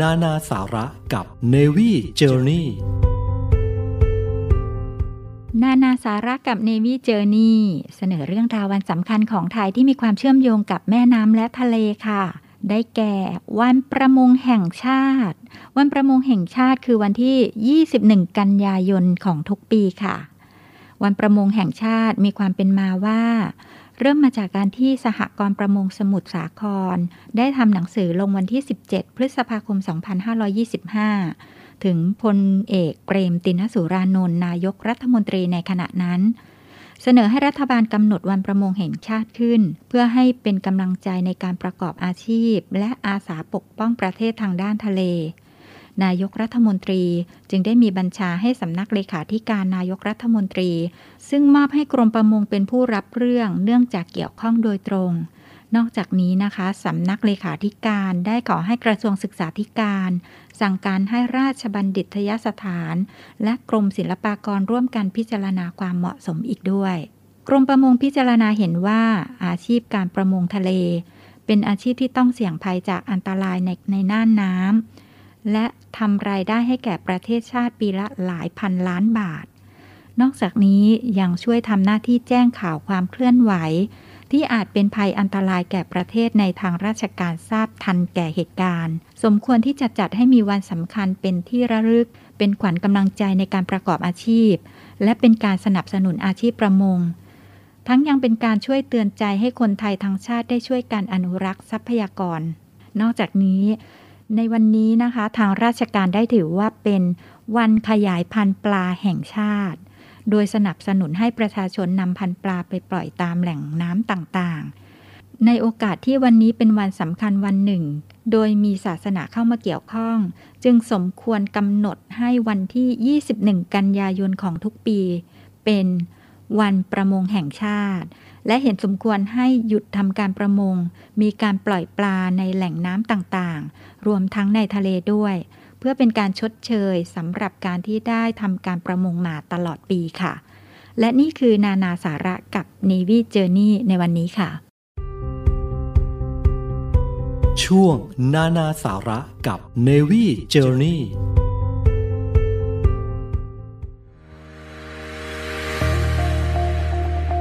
นานาสาระกับ Navy Journey นานาสาระกับ Navy Journey เสนอเรื่องราววันสำคัญของไทยที่มีความเชื่อมโยงกับแม่น้ำและทะเลค่ะได้แก่วันประมงแห่งชาติวันประมงแห่งชาติคือวันที่21กันยายนของทุกปีค่ะวันประมงแห่งชาติมีความเป็นมาว่าเริ่มมาจากการที่สหกรณ์ประมงสมุทรสาครได้ทำหนังสือลงวันที่17พฤษภาคม2525ถึงพลเอกเปรมติณสูรานนท์นายกรัฐมนตรีในขณะนั้นเสนอให้รัฐบาลกำหนดวันประมงแห่งชาติขึ้นเพื่อให้เป็นกำลังใจในการประกอบอาชีพและอาสาปกป้องประเทศทางด้านทะเลนายกรัฐมนตรีจึงได้มีบัญชาให้สำนักเลขาธิการนายกรัฐมนตรีซึ่งมอบให้กรมประมงเป็นผู้รับเรื่องเนื่องจากเกี่ยวข้องโดยตรงนอกจากนี้นะคะสำนักเลขาธิการได้ขอให้กระทรวงศึกษาธิการสั่งการให้ราชบัณฑิตยสถานและกรมศิลปากรร่วมกันพิจารณาความเหมาะสมอีกด้วยกรมประมงพิจารณาเห็นว่าอาชีพการประมงทะเลเป็นอาชีพที่ต้องเสี่ยงภัยจากอันตรายในน่านน้ำและทำรายได้ให้แก่ประเทศชาติปีละหลายพันล้านบาทนอกจากนี้ยังช่วยทำหน้าที่แจ้งข่าวความเคลื่อนไหวที่อาจเป็นภัยอันตรายแก่ประเทศในทางราชการทราบทันแก่เหตุการณ์สมควรที่จะจัดให้มีวันสำคัญเป็นที่ระลึกเป็นขวัญกำลังใจในการประกอบอาชีพและเป็นการสนับสนุนอาชีพประมงทั้งยังเป็นการช่วยเตือนใจให้คนไทยทั้งชาติได้ช่วยกันอนุรักษ์ทรัพยากรนอกจากนี้ในวันนี้นะคะทางราชการได้ถือว่าเป็นวันขยายพันธุ์ปลาแห่งชาติโดยสนับสนุนให้ประชาชนนำพันธุ์ปลาไปปล่อยตามแหล่งน้ำต่างๆในโอกาสที่วันนี้เป็นวันสำคัญวันหนึ่งโดยมีศาสนาเข้ามาเกี่ยวข้องจึงสมควรกำหนดให้วันที่21กันยายนของทุกปีเป็นวันประมงแห่งชาติและเห็นสมควรให้หยุดทำการประมงมีการปล่อยปลาในแหล่งน้ำต่างๆรวมทั้งในทะเลด้วยเพื่อเป็นการชดเชยสำหรับการที่ได้ทำการประมงมาตลอดปีค่ะและนี่คือนานาสาระกับ Navy Journey ในวันนี้ค่ะช่วงนานาสาระกับ Navy Journey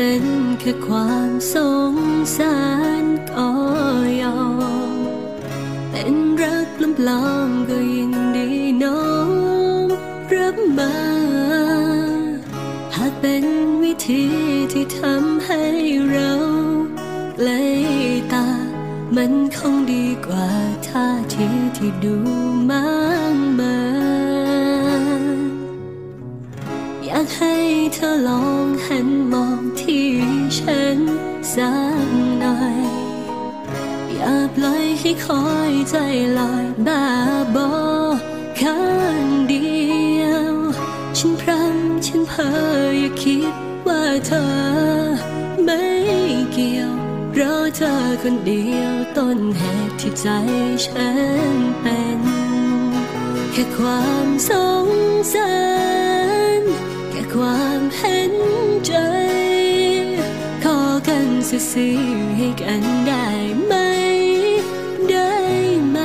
เป็นแค่ความสงสารก็ยอมเป็นรักล้มล้อมก็ยังดีน้อมรับมาหากเป็นวิธีที่ทำให้เราไกลตามันคงดีกว่าท่าทีที่ดูมั่งมาอยากให้เธอลองหันมองที่ฉันสักหน่อยอย่าปล่อยให้คอยใจลอยบ้าบอข้างเดียวฉันพรำฉันเพ้ออย่าคิดว่าเธอไม่เกี่ยวเพราะเธอคนเดียวต้นเหตุที่ใจฉันเป็นแค่ความสงสารแค่ความเห็นใจขอกันซื่อๆให้กันได้ไหมได้ไหม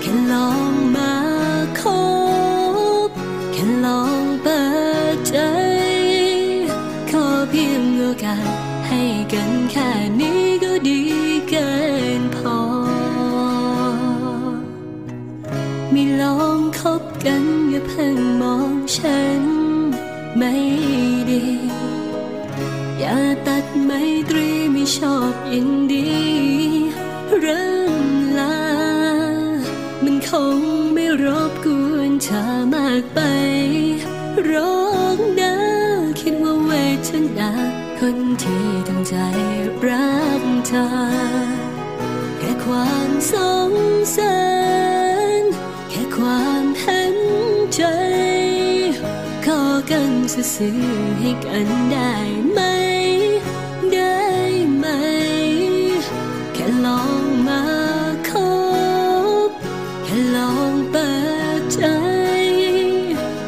แค่ลองมาคบแค่ลองเปิดใจขอเพียงโอกาสให้กันแค่นี้ก็ดีเกินพอไม่ลองคบกันอย่าเพิ่งมองฉันไม่ดีอย่าตัดไมตรีไม่ชอบยินดีเริ่ม งไม่รบกวนเธอมากไปหรอกนะคิดว่าเวทนาคนที่ตั้งใจรักเธอแค่ความสงสารแค่ความเห็นใจขอกันซื่อๆให้กันได้ไหมได้ไหมแค่ลองมาคบแค่ลองเปิดใจ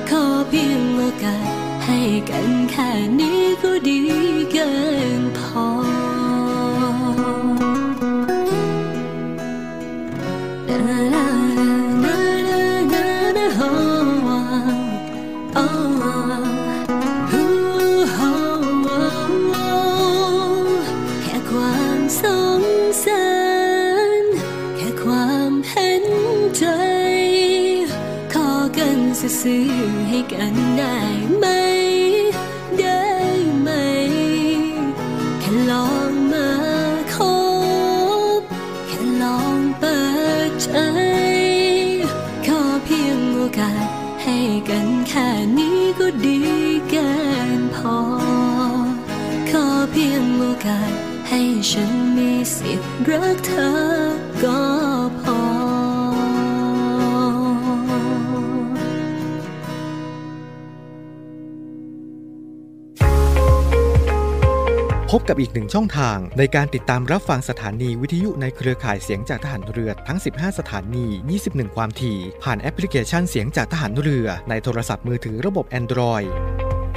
ขอเพียงโอกาสให้กันแค่นี้ก็ดีเกินพอซื้อให้กันได้ไหมได้ไหมแค่ลองมาคบแค่ลองเปิดใจขอเพียงโอกาสให้กันแค่นี้ก็ดีเกินพอขอเพียงโอกาสให้ฉันมีสิทธิ์รักเธอก็พอพบกับอีกหนึ่งช่องทางในการติดตามรับฟังสถานีวิทยุในเครือข่ายเสียงจากทหารเรือทั้ง15สถานี21ความถี่ผ่านแอปพลิเคชันเสียงจากทหารเรือในโทรศัพท์มือถือระบบ Android เ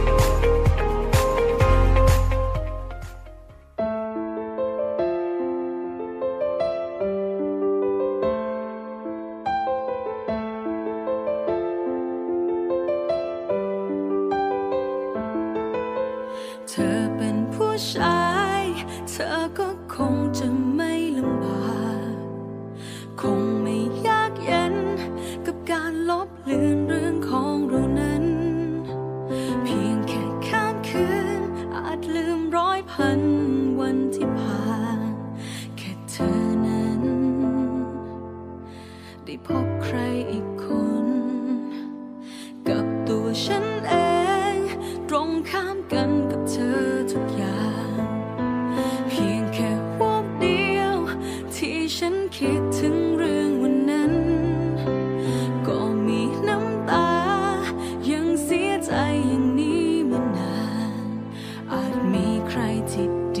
ใจอย่างนี้มานานอาจมีใครที่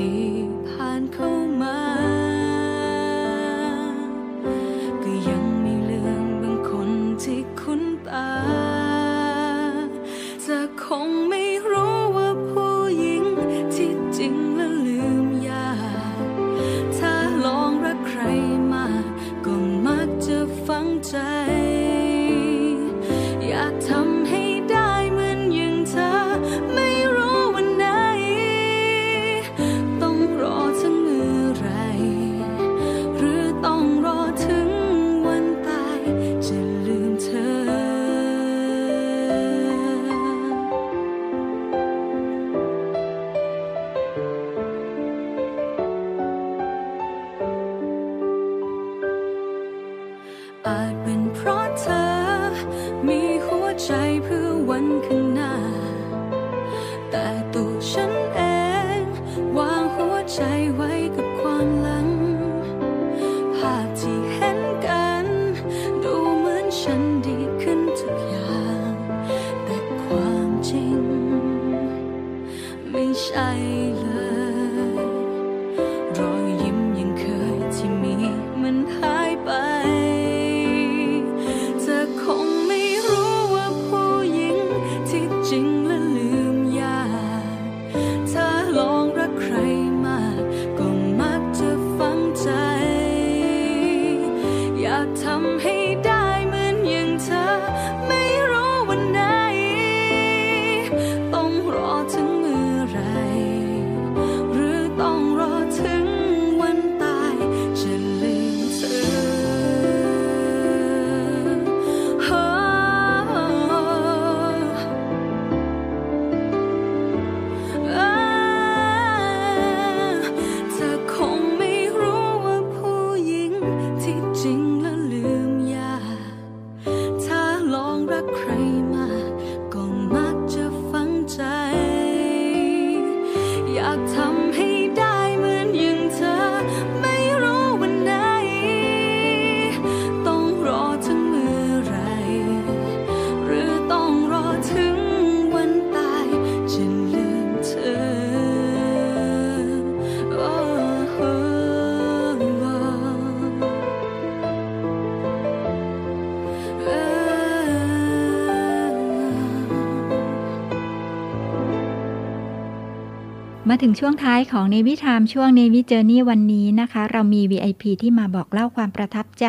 ถึงช่วงท้ายของ Navy Time ช่วง Navy Journey วันนี้นะคะเรามี VIP ที่มาบอกเล่าความประทับใจ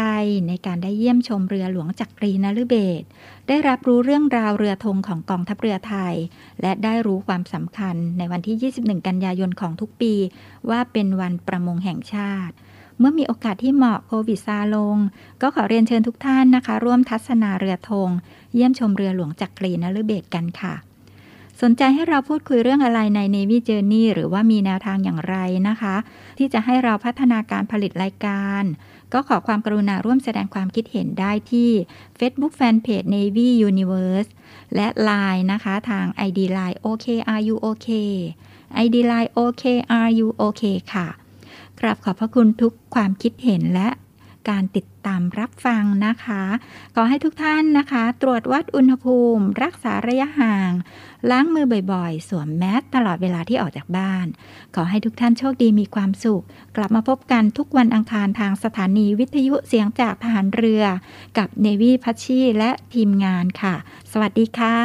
ในการได้เยี่ยมชมเรือหลวงจักรีนฤเบศรได้รับรู้เรื่องราวเรือธงของกองทัพเรือไทยและได้รู้ความสำคัญในวันที่21กันยายนของทุกปีว่าเป็นวันประมงแห่งชาติเมื่อมีโอกาสที่เหมาะโควิดซาลงก็ขอเรียนเชิญทุกท่านนะคะร่วมทัศนาเรือธงเยี่ยมชมเรือหลวงจักรีนฤเบศรกันค่ะสนใจให้เราพูดคุยเรื่องอะไรใน Navy Journey หรือว่ามีแนวทางอย่างไรนะคะที่จะให้เราพัฒนาการผลิตรายการก็ขอความกรุณาร่วมแสดงความคิดเห็นได้ที่ Facebook Fanpage Navy Universe และ Line นะคะทาง ID Line OKAreYouOK ID Line OKAreYouOK ค่ะกราบขอบพระคุณทุกความคิดเห็นและการติดตามรับฟังนะคะขอให้ทุกท่านนะคะตรวจวัดอุณหภูมิรักษาระยะห่างล้างมือบ่อยๆสวมแมสตลอดเวลาที่ออกจากบ้านขอให้ทุกท่านโชคดีมีความสุขกลับมาพบกันทุกวันอังคารทางสถานีวิทยุเสียงจากทหารเรือกับ Navy Patchi และทีมงานค่ะสวัสดีค่ะ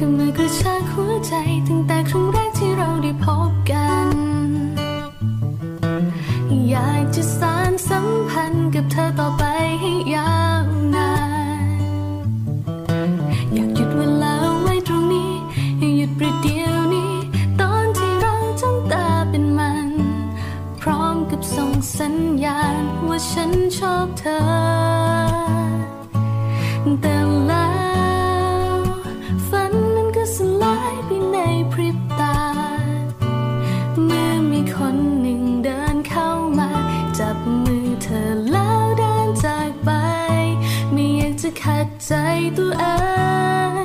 คือมือกระชากหัวใจตั้งแต่ครั้งแรกที่เราได้พบกันอยากจะสานสัมพันธ์กับเธอต่อไปให้ยาวนานอยากหยุดเวลาไว้ตรงนี้ให้หยุดประเดี๋ยวนี้ตอนที่เราจ้องตาเป็นมันพร้อมกับส่งสัญญาณว่าฉันชอบเธอแต่ละสลายไปในพริบตาเมื่อมีคนหนึ่งเดินเข้ามาจับมือเธอแล้วเดินจากไปไม่อยากจะขัดใจตัวเอ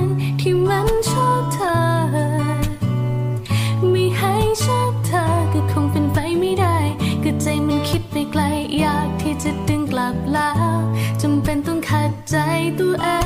งที่มันชอบเธอไม่ให้ชอบเธอก็คงเป็นไปไม่ได้ก็ใจมันคิดไปไกลอยากที่จะดึงกลับแล้วจำเป็นต้องขัดใจตัวเอง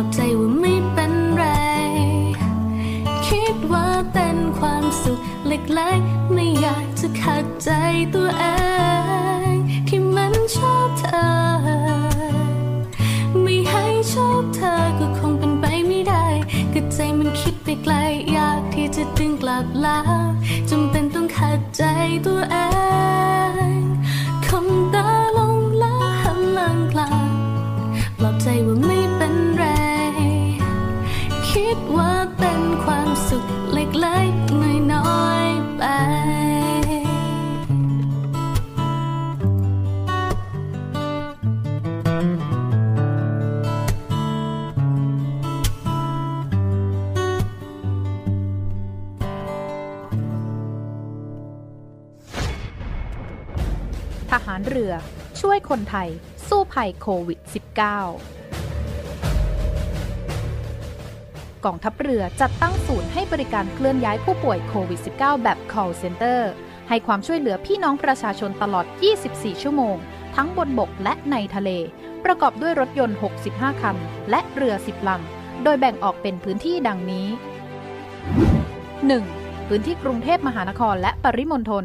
ปลอบใจว่าไม่เป็นไรคิดว่าเป็นความสุขเล็กๆน้อยๆไปขัดใจตัวเองที่มันชอบเธอไม่ให้ชอบเธอก็คงเป็นไปไม่ได้ก็ใจมันคิดไปไกลอยากที่จะดึงกลับแล้วจำเป็นต้องขัดใจตัวเองคมตาลงแล้วหันหลังกลับปลอบใจว่าไม่เป็นไรคิดว่าเป็นความสุขเล็กๆไม่อยากจะขัดใจตัวเองที่มันชอบเธอไม่ให้ชอบเธอก็คงเป็นไปไม่ได้ก็ใจมันคิดไปไกลอยากที่จะดึงกลับแล้วจำเป็นต้องขัดใจตัวเองคงตาลงแล้วหันหลังกลับปลอบใจว่าไม่เป็นไรคิดว่าเป็นความสุขเล็กๆน้อยๆไปทหารเรือช่วยคนไทยสู้ภัยโควิด -19กองทัพเรือจัดตั้งศูนย์ให้บริการเคลื่อนย้ายผู้ป่วยโควิด -19 แบบ Call Center ให้ความช่วยเหลือพี่น้องประชาชนตลอด 24 ชั่วโมงทั้งบนบกและในทะเลประกอบด้วยรถยนต์ 65 คันและเรือ 10 ลำ โดยแบ่งออกเป็นพื้นที่ดังนี้ 1. พื้นที่กรุงเทพมหานครและปริมณฑล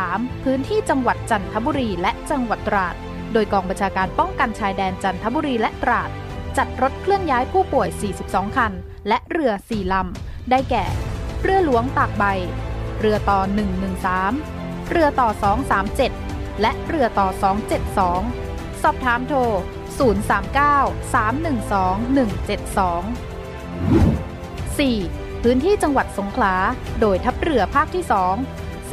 3. พื้นที่จังหวัดจันทบุรีและจังหวัดตราดโดยกองบัญชาการป้องกันชายแดนจันทบุรีและตราดจัดรถเคลื่อนย้ายผู้ป่วย42คันและเรือ4ลำได้แก่เรือหลวงตากใบเรือต่อ113เรือต่อ237และเรือต่อ272สอบถามโทร039312172 4. พื้นที่จังหวัดสงขลาโดยทัพเรือภาคที่2ส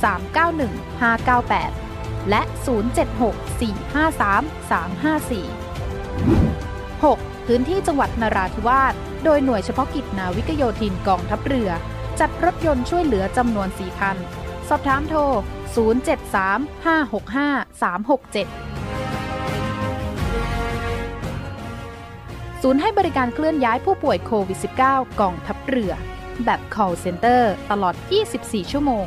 076391598 และ 076453354 6. พื้นที่จังหวัดนราธิวาสโดยหน่วยเฉพาะกิจนาวิกโยธินกองทัพเรือจัดรถยนต์ช่วยเหลือจำนวน4คันสอบถามโทร 073565367 ศูนย์ให้บริการเคลื่อนย้ายผู้ป่วยโควิด -19 กองทัพเรือแบบ call center ตลอด24ชั่วโมง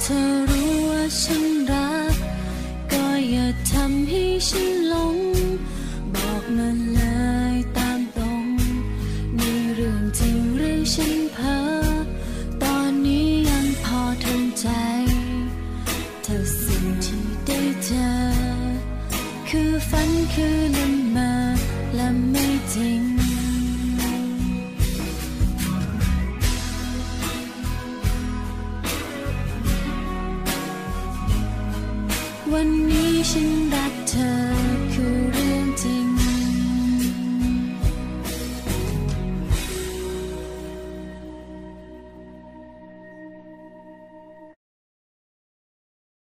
เ วันนี้ฉันรักเธอ